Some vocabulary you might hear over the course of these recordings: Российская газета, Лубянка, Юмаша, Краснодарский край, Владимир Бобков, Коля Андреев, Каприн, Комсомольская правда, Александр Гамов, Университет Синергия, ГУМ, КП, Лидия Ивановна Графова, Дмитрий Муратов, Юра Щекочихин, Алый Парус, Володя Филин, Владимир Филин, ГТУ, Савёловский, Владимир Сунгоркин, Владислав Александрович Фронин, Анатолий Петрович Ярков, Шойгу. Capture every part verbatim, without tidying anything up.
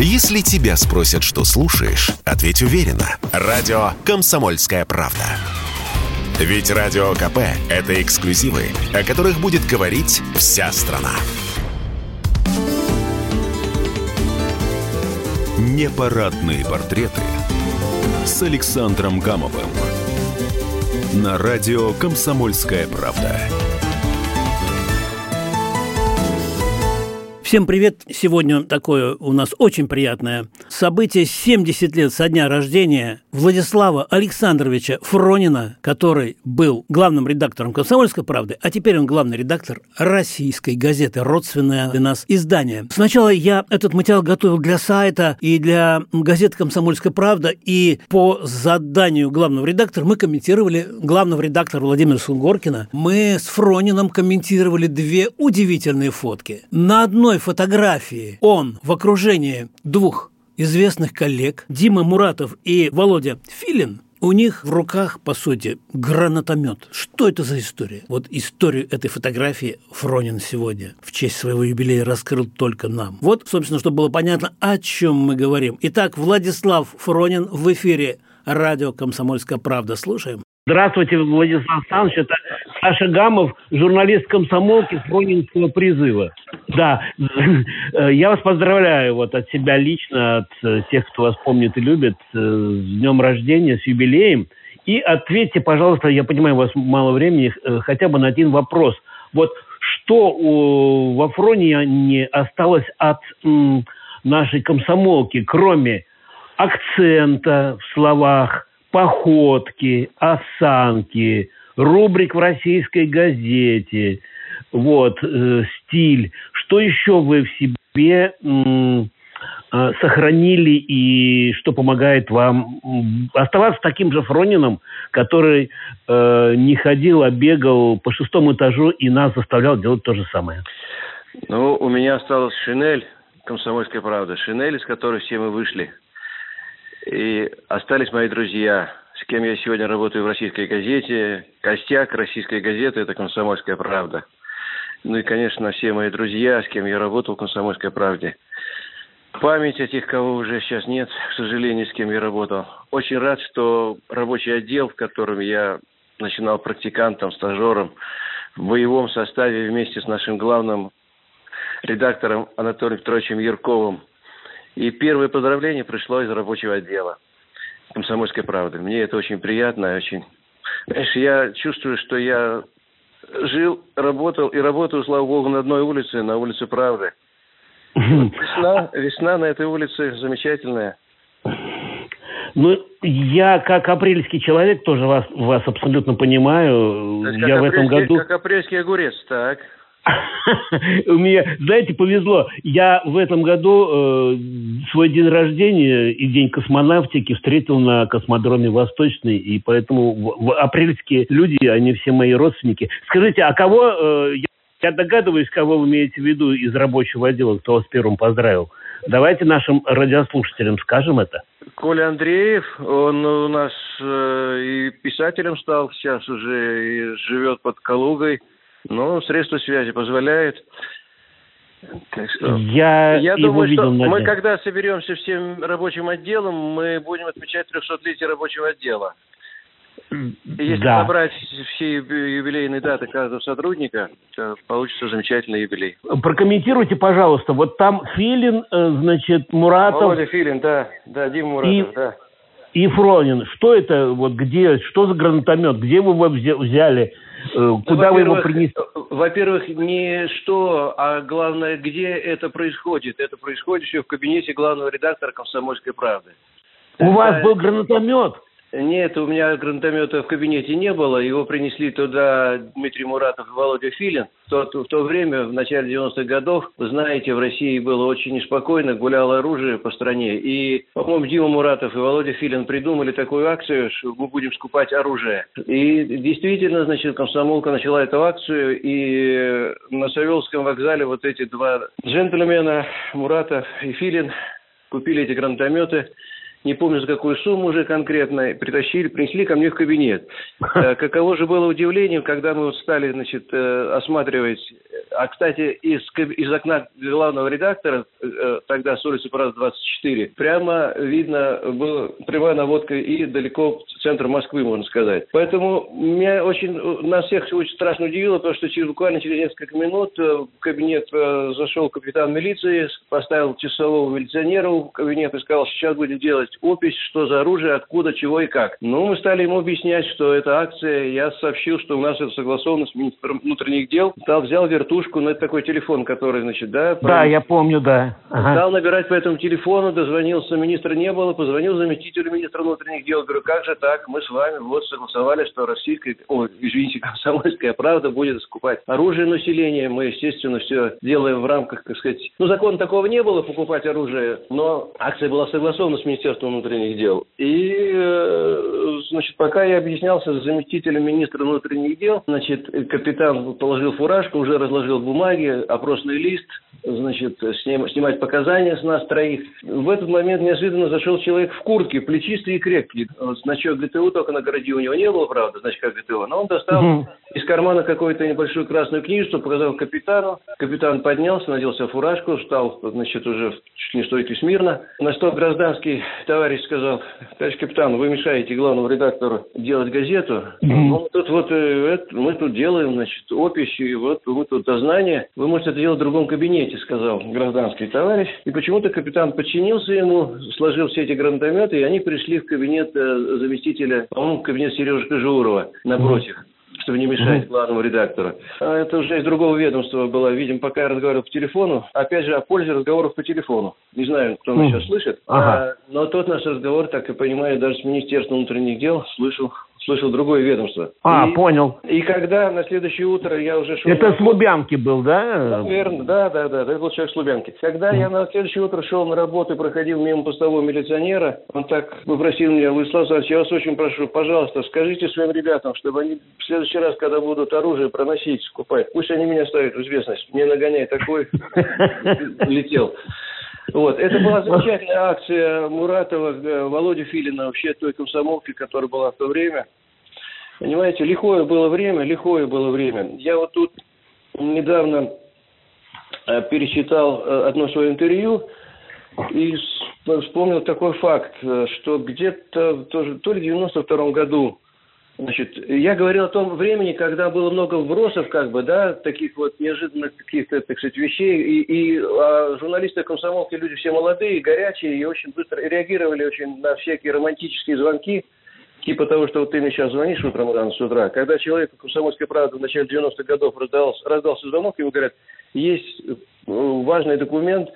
Если тебя спросят, что слушаешь, ответь уверенно. Радио «Комсомольская правда». Ведь Радио КП – это эксклюзивы, о которых будет говорить вся страна. Непарадные портреты с Александром Гамовым. На радио «Комсомольская правда». Всем привет! Сегодня такое у нас очень приятное событие. семьдесят лет со дня рождения Владислава Александровича Фронина, который был главным редактором «Комсомольской правды», а теперь он главный редактор «Российской газеты», родственное для нас издание. Сначала я этот материал готовил для сайта и для газеты «Комсомольская правда», и по заданию главного редактора мы комментировали главного редактора Владимира Сунгоркина. Мы с Фронином комментировали две удивительные фотки. На одной фотографии он в окружении двух известных коллег, Димы Муратов и Володя Филин. У них в руках, по сути, гранатомет. Что это за история? Вот историю этой фотографии Фронин сегодня в честь своего юбилея раскрыл только нам. Вот, собственно, чтобы было понятно, о чем мы говорим. Итак, Владислав Фронин в эфире радио «Комсомольская правда». Слушаем. Здравствуйте, Владислав Александрович. Это Саша Гамов, журналист комсомолки Фронинского призыва. Да, я вас поздравляю вот от себя лично, от тех, кто вас помнит и любит, с днем рождения, с юбилеем. И ответьте, пожалуйста, я понимаю, у вас мало времени, хотя бы на один вопрос. Вот что у, во Фронине осталось от м, нашей комсомолки, кроме акцента в словах, походки, осанки, рубрик в «Российской газете», вот, э, стиль. Что еще вы в себе э, сохранили и что помогает вам оставаться таким же Фронином, который э, не ходил, а бегал по шестому этажу и нас заставлял делать то же самое? Ну, у меня осталась шинель, «Комсомольская правда», шинель, из которой все мы вышли. И остались мои друзья, с кем я сегодня работаю в «Российской газете». Костяк «Российской газеты» – это «Комсомольская правда». Ну и, конечно, все мои друзья, с кем я работал в «Комсомольской правде». Память о тех, кого уже сейчас нет, к сожалению, с кем я работал. Очень рад, что рабочий отдел, в котором я начинал практикантом, стажером, в боевом составе вместе с нашим главным редактором Анатолием Петровичем Ярковым. И первое поздравление пришло из рабочего отдела «Комсомольской правды». Мне это очень приятно. Очень... Знаешь, я чувствую, что я жил, работал и работаю, слава богу, на одной улице, на улице Правды. Вот весна, весна на этой улице замечательная. Ну, я как апрельский человек тоже вас, вас абсолютно понимаю. Значит, я в этом году... Как апрельский огурец, так... У меня, знаете, повезло. Я в этом году э, свой день рождения и день космонавтики встретил на космодроме Восточный, и поэтому в, в, апрельские люди, они все мои родственники. Скажите, а кого, э, я, я догадываюсь, кого вы имеете в виду из рабочего отдела, кто вас первым поздравил. Давайте нашим радиослушателям скажем это. Коля Андреев, он у нас э, и писателем стал, сейчас уже и живет под Калугой. Ну, средства связи позволяют. Так что... Я, Я думаю, видел, что мы, когда соберемся всем рабочим отделом, мы будем отмечать трехсотлетие рабочего отдела. Если да. собрать все юбилейные даты каждого сотрудника, то получится замечательный юбилей. Прокомментируйте, пожалуйста, вот там Филин, значит, Муратов... Володя Филин, да, да, Дима Муратов, и... да. И Фронин, что это, вот где, что за гранатомет, где вы его взяли, куда ну, вы его принесли? Во-первых, не что, а главное, где это происходит. Это происходит еще в кабинете главного редактора «Комсомольской правды». У а, вас был гранатомет? Нет, у меня гранатомета в кабинете не было. Его принесли туда Дмитрий Муратов и Володя Филин. В то, в то время, в начале девяностых годов, вы знаете, в России было очень неспокойно, гуляло оружие по стране. И, по-моему, Дима Муратов и Володя Филин придумали такую акцию, что мы будем скупать оружие. И действительно, значит, комсомолка начала эту акцию, и на Савёловском вокзале вот эти два джентльмена, Муратов и Филин, купили эти гранатометы. не помню за какую сумму уже конкретно, притащили, принесли ко мне в кабинет. Каково же было удивление, когда мы стали, значит, осматривать. А, кстати, из, из окна главного редактора, тогда с улицы Парас двадцать четыре, прямо видно, была прямая наводка и далеко в центр Москвы, можно сказать. Поэтому меня очень, нас всех очень страшно удивило, потому что через, буквально через несколько минут в кабинет зашел капитан милиции, поставил часового милиционера в кабинет и сказал, что сейчас будем делать опись, что за оружие, откуда, чего и как. Ну, мы стали ему объяснять, что это акция. Я сообщил, что у нас это согласовано с министром внутренних дел. Там взял вертушку, на такой телефон, который, значит, да? Да, правильно? Я помню, да. Ага. Стал набирать по этому телефону, дозвонился, министра не было, позвонил заместителю министра внутренних дел. Говорю, как же так? Мы с вами вот согласовали, что российская, о, извините, Комсомольская правда будет скупать оружие населения. Мы, естественно, все делаем в рамках, так сказать... Ну, закона такого не было, покупать оружие, но акция была согласована с Министерством внутренних дел. И, э, значит, пока я объяснялся с заместителем министра внутренних дел, значит, капитан положил фуражку, уже разложил бумаги, опросный лист, значит, сним, снимать показания с нас троих. В этот момент неожиданно зашел человек в куртке, плечистый и крепкий. Значок ГТУ только на городе у него не было, правда, значка ГТУ, но он достал mm-hmm. из кармана какую-то небольшую красную книжку, показал капитану. Капитан поднялся, надел себе фуражку, стал, значит, уже чуть не стойте смирно. На что гражданский товарищ сказал: товарищ капитан, вы мешаете главному редактору делать газету. Mm-hmm. Он тут вот, это, мы тут делаем, значит, опись, и вот мы тут дознание. Вы можете это делать в другом кабинете, сказал гражданский товарищ. И почему-то капитан подчинился ему, сложил все эти гранатометы, и они пришли в кабинет э, заместителя, по-моему, в кабинет Сережки Журова напротив. Mm-hmm. чтобы не мешать mm-hmm. главному редактору. А это уже из другого ведомства было. Видимо, пока я разговаривал по телефону. Опять же, о пользе разговоров по телефону. Не знаю, кто mm-hmm. нас сейчас слышит. Ага. А, но тот наш разговор, так и понимаю, даже с Министерством внутренних дел слышал. Слышал другое ведомство. А, и, понял. И когда на следующее утро я уже... шел... Это с Лубянки был, да? Верно, да, да, да. Это был человек с Лубянки. Когда mm. я на следующее утро шел на работу и проходил мимо постового милиционера, он так попросил меня: Владислав Александрович, я вас очень прошу, пожалуйста, скажите своим ребятам, чтобы они в следующий раз, когда будут оружие проносить, скупать, пусть они меня ставят в известность. Мне нагоняй такой летел. Вот. Это была замечательная акция Муратова, Володи Филина, вообще той комсомолки, которая была в то время. Понимаете, лихое было время, лихое было время. Я вот тут недавно перечитал одно свое интервью и вспомнил такой факт, что где-то тоже, то ли в девяносто втором году, значит, я говорил о том времени, когда было много вбросов, как бы, да, таких вот неожиданных каких-то, так сказать, вещей, и, и а журналисты, комсомолки, люди все молодые, горячие, и очень быстро реагировали очень на всякие романтические звонки, типа того, что вот ты мне сейчас звонишь утром рано с утра. Когда человеку «Комсомольской правды» в начале девяностых годов раздался, раздался звонок, ему говорят: есть важный документ,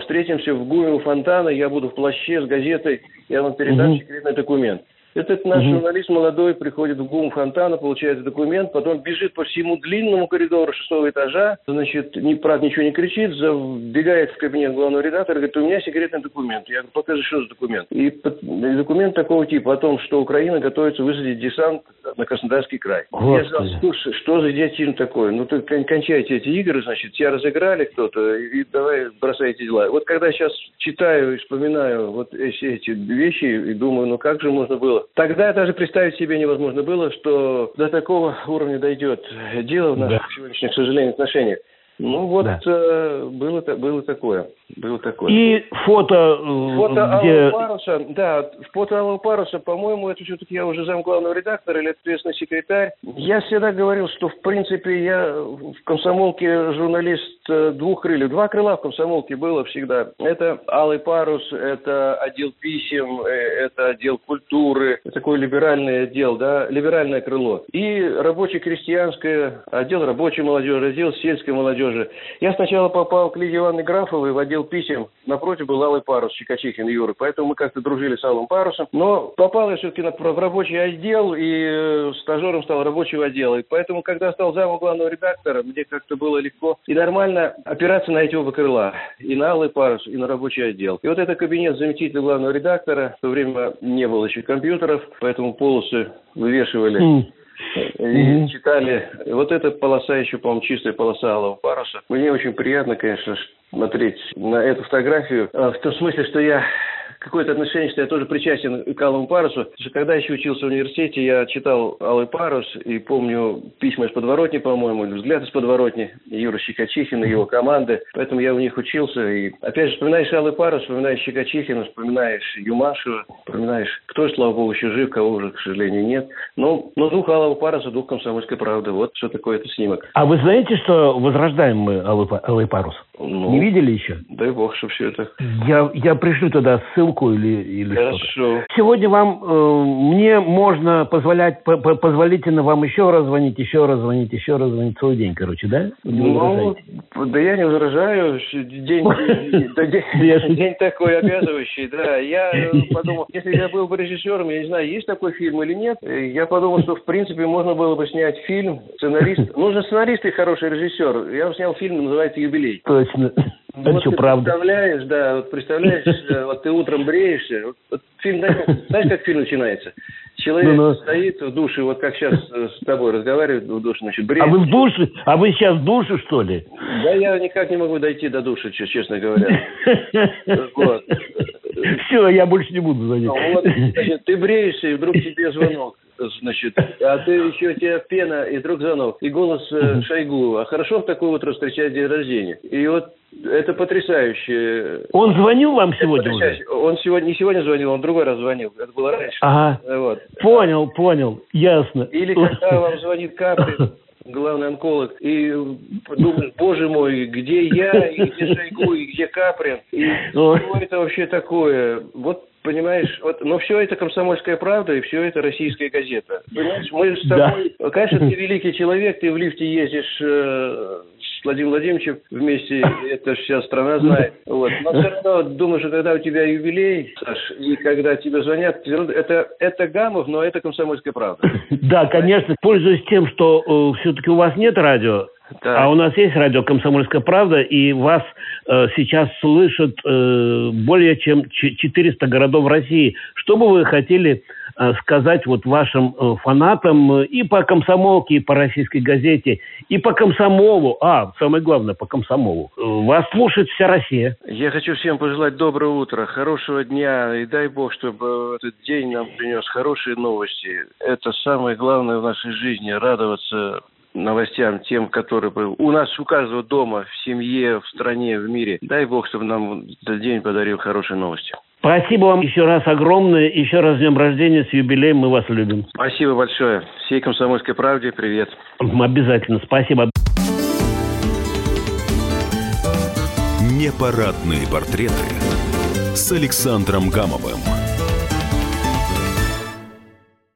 встретимся в ГУМе у фонтана, я буду в плаще с газетой, я вам передам mm-hmm. секретный документ. Этот наш mm-hmm. журналист молодой приходит в ГУМ фонтана, получает документ, потом бежит по всему длинному коридору шестого этажа, значит, не, правда, ничего не кричит, забегает в кабинет главного редактора и говорит: у меня секретный документ. Я говорю: покажи, что за документ. И, и документ такого типа о том, что Украина готовится высадить десант на Краснодарский край. Господи. Я сказал: слушай, что за идиотизм такой? Ну, только кончайте эти игры, значит, тебя разыграли кто-то, и давай бросай эти дела. Вот когда я сейчас читаю и вспоминаю вот все эти вещи и думаю, ну как же можно было? Тогда даже представить себе невозможно было, что до такого уровня дойдет дело в наших да. сегодняшних, к сожалению, отношениях. Ну вот, да. э, было, было такое, было такое. И фото... Фото где... Алого Паруса, да, фото Алого Паруса, по-моему, это все-таки я уже зам главного редактора или ответственный секретарь. Я всегда говорил, что, в принципе, я в комсомолке журналист двух крыльев. Два крыла в комсомолке было всегда. Это Алый Парус, это отдел писем, это отдел культуры, такой либеральный отдел, да, либеральное крыло. И рабоче-крестьянское, отдел рабочей молодежи, отдел сельской молодежи. Я сначала попал к Лидии Ивановне Графовой в отдел писем. Напротив был Алый Парус, Щекочихин Юра. Поэтому мы как-то дружили с Алым Парусом. Но попал я все-таки в рабочий отдел и стажером стал рабочего отдела. И поэтому, когда стал замом главного редактора, мне как-то было легко и нормально опираться на эти оба крыла. И на Алый Парус, и на рабочий отдел. И вот это кабинет заместителя главного редактора. В то время не было еще компьютеров, поэтому полосы вывешивали. И mm-hmm. читали. Вот эта полоса еще, по-моему, чистая полоса Алого Паруса. Мне очень приятно, конечно, смотреть на эту фотографию. В том смысле, что я какое-то отношение, что я тоже причастен к Алому Парусу. Потому что когда еще учился в университете, я читал «Алый Парус» и помню письма из подворотни, по-моему, или «Взгляд из подворотни» Юра Щекочихина и его команды. Поэтому я у них учился. И опять же, вспоминаешь «Алый Парус», вспоминаешь Щекочихина, вспоминаешь Юмашу, вспоминаешь, кто, слава богу, еще жив, кого уже, к сожалению, нет. Но, но дух «Алого Паруса», дух «Комсомольской правды». Вот что такое этот снимок. А вы знаете, что возрождаем мы «Алый, Алый Парус»? Ну, не видели еще? Дай бог, что все это... Я, я пришлю тогда ссылку или, или Хорошо. Что-то. Сегодня вам, э, мне можно позволять, позволительно вам еще раз звонить, еще раз звонить, еще раз звонить. Целый день, короче, да? Ну, да я не возражаю. День такой обязывающий, да. Я подумал, если я был бы режиссером, я не знаю, есть такой фильм или нет, я подумал, что, в принципе, можно было бы снять фильм, сценарист. Нужен сценарист и хороший режиссер. Я снял фильм, называется «Юбилей». Точно. Ну, вот ты правда. представляешь, да, вот представляешь, вот ты утром бреешься. Вот, вот фильм, знаешь, знаешь, как фильм начинается? Человек ну, ну. стоит в душе, вот как сейчас с тобой разговаривает в душе, значит, бреется. А вы в душе? А вы сейчас в душе, что ли? Да, я никак не могу дойти до души, честно говоря. Вот. Все, я больше не буду звонить. Ну, вот, значит, ты бреешься, и вдруг тебе звонок. Значит, а ты еще у тебя пена, и вдруг звонок, и голос э, Шойгу. А хорошо в такое утро встречать день рождения. И вот это потрясающе. Он звонил вам это сегодня уже? Он сегодня, не сегодня звонил, он другой раз звонил. Это было раньше. Ага. Вот. Понял, понял. Ясно. Или когда вам звонит Каприн, главный онколог, и думаешь, боже мой, где я, и где Шойгу, и где Каприн, и что это вообще такое? Вот. Понимаешь, вот, но все это «Комсомольская правда» и все это «Российская газета». Понимаешь, мы с тобой... Да. Конечно, ты великий человек, ты в лифте ездишь э, с Владимиром Владимировичем вместе, это вся страна знает. Вот. Но все равно, думаю, что когда у тебя юбилей, Саш, и когда тебе звонят, это, это Гамов, но это «Комсомольская правда». Да, конечно, пользуясь тем, что э, все-таки у вас нет радио, да. А у нас есть радио «Комсомольская правда», и вас э, сейчас слышат э, более чем четыреста городов России. Что бы вы хотели э, сказать вот вашим э, фанатам э, и по «Комсомолке», и по «Российской газете», и по «Комсомолу», а, самое главное, по «Комсомолу». Э, вас слушает вся Россия. Я хочу всем пожелать доброе утро, хорошего дня, и дай бог, чтобы этот день нам принес хорошие новости. Это самое главное в нашей жизни – радоваться новостям, тем, которые у нас у каждого дома, в семье, в стране, в мире. Дай бог, чтобы нам этот день подарил хорошие новости. Спасибо вам еще раз огромное. Еще раз с днем рождения, с юбилеем. Мы вас любим. Спасибо большое. Всей «Комсомольской правде» привет. Обязательно. Спасибо. Непарадные портреты с Александром Гамовым.